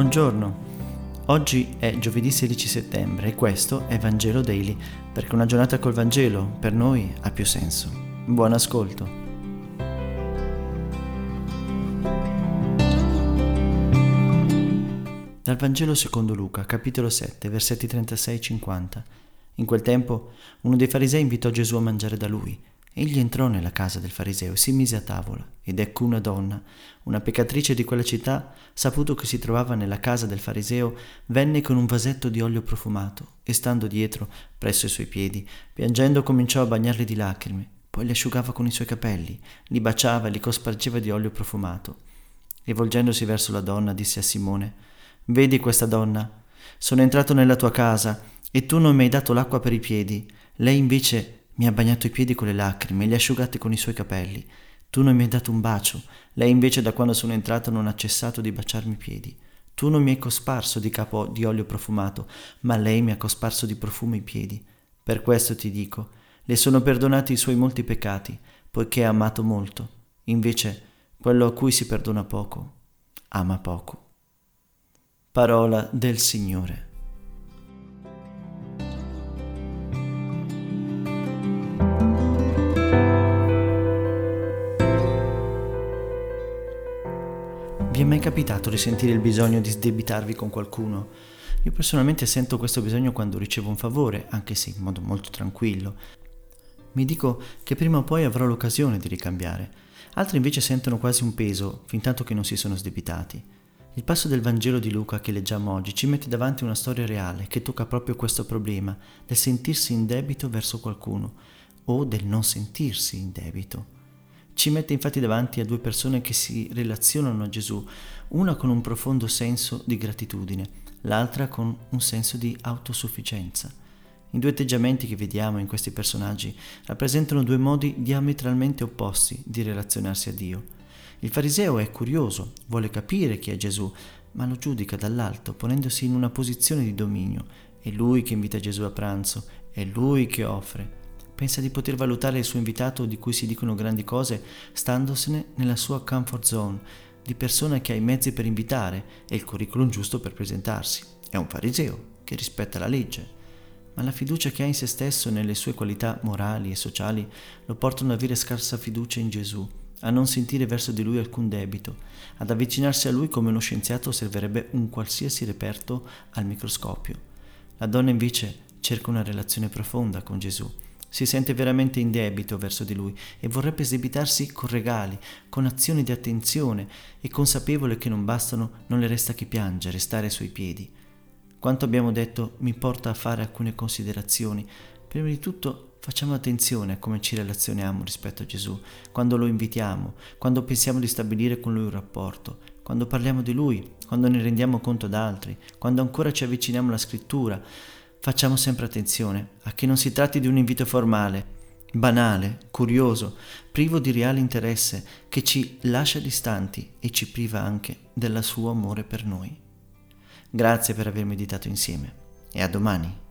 Buongiorno, oggi è giovedì 16 settembre e questo è Vangelo Daily, perché una giornata col Vangelo per noi ha più senso. Buon ascolto. Dal Vangelo secondo Luca, capitolo 7, versetti 36-50. In quel tempo uno dei farisei invitò Gesù a mangiare da lui. Egli entrò nella casa del fariseo e si mise a tavola, ed ecco una donna, una peccatrice di quella città, saputo che si trovava nella casa del fariseo, venne con un vasetto di olio profumato e, stando dietro, presso i suoi piedi, piangendo cominciò a bagnarli di lacrime, poi li asciugava con i suoi capelli, li baciava e li cospargeva di olio profumato. E volgendosi verso la donna, disse a Simone: «Vedi questa donna? Sono entrato nella tua casa e tu non mi hai dato l'acqua per i piedi, lei invece mi ha bagnato i piedi con le lacrime e li ha asciugati con i suoi capelli. Tu non mi hai dato un bacio, lei invece da quando sono entrato non ha cessato di baciarmi i piedi. Tu non mi hai cosparso di capo di olio profumato, ma lei mi ha cosparso di profumo i piedi. Per questo ti dico, le sono perdonati i suoi molti peccati, poiché ha amato molto. Invece, quello a cui si perdona poco, ama poco». Parola del Signore. Vi è mai capitato di sentire il bisogno di sdebitarvi con qualcuno? Io personalmente sento questo bisogno quando ricevo un favore, anche se in modo molto tranquillo. Mi dico che prima o poi avrò l'occasione di ricambiare. Altri invece sentono quasi un peso, fintanto che non si sono sdebitati. Il passo del Vangelo di Luca che leggiamo oggi ci mette davanti una storia reale che tocca proprio questo problema del sentirsi in debito verso qualcuno o del non sentirsi in debito. Ci mette infatti davanti a due persone che si relazionano a Gesù, una con un profondo senso di gratitudine, l'altra con un senso di autosufficienza. I due atteggiamenti che vediamo in questi personaggi rappresentano due modi diametralmente opposti di relazionarsi a Dio. Il fariseo è curioso, vuole capire chi è Gesù, ma lo giudica dall'alto, ponendosi in una posizione di dominio. È lui che invita Gesù a pranzo, è lui che offre. Pensa di poter valutare il suo invitato di cui si dicono grandi cose standosene nella sua comfort zone, di persona che ha i mezzi per invitare e il curriculum giusto per presentarsi. È un fariseo che rispetta la legge, ma la fiducia che ha in se stesso e nelle sue qualità morali e sociali lo portano ad avere scarsa fiducia in Gesù, a non sentire verso di lui alcun debito, ad avvicinarsi a lui come uno scienziato osserverebbe un qualsiasi reperto al microscopio. La donna invece cerca una relazione profonda con Gesù. Si sente veramente in debito verso di lui e vorrebbe sdebitarsi con regali, con azioni di attenzione e consapevole che non bastano, non le resta che piangere, stare ai suoi piedi. Quanto abbiamo detto mi porta a fare alcune considerazioni. Prima di tutto facciamo attenzione a come ci relazioniamo rispetto a Gesù, quando lo invitiamo, quando pensiamo di stabilire con lui un rapporto, quando parliamo di lui, quando ne rendiamo conto ad altri, quando ancora ci avviciniamo alla Scrittura. Facciamo sempre attenzione a che non si tratti di un invito formale, banale, curioso, privo di reale interesse, che ci lascia distanti e ci priva anche del suo amore per noi. Grazie per aver meditato insieme e a domani.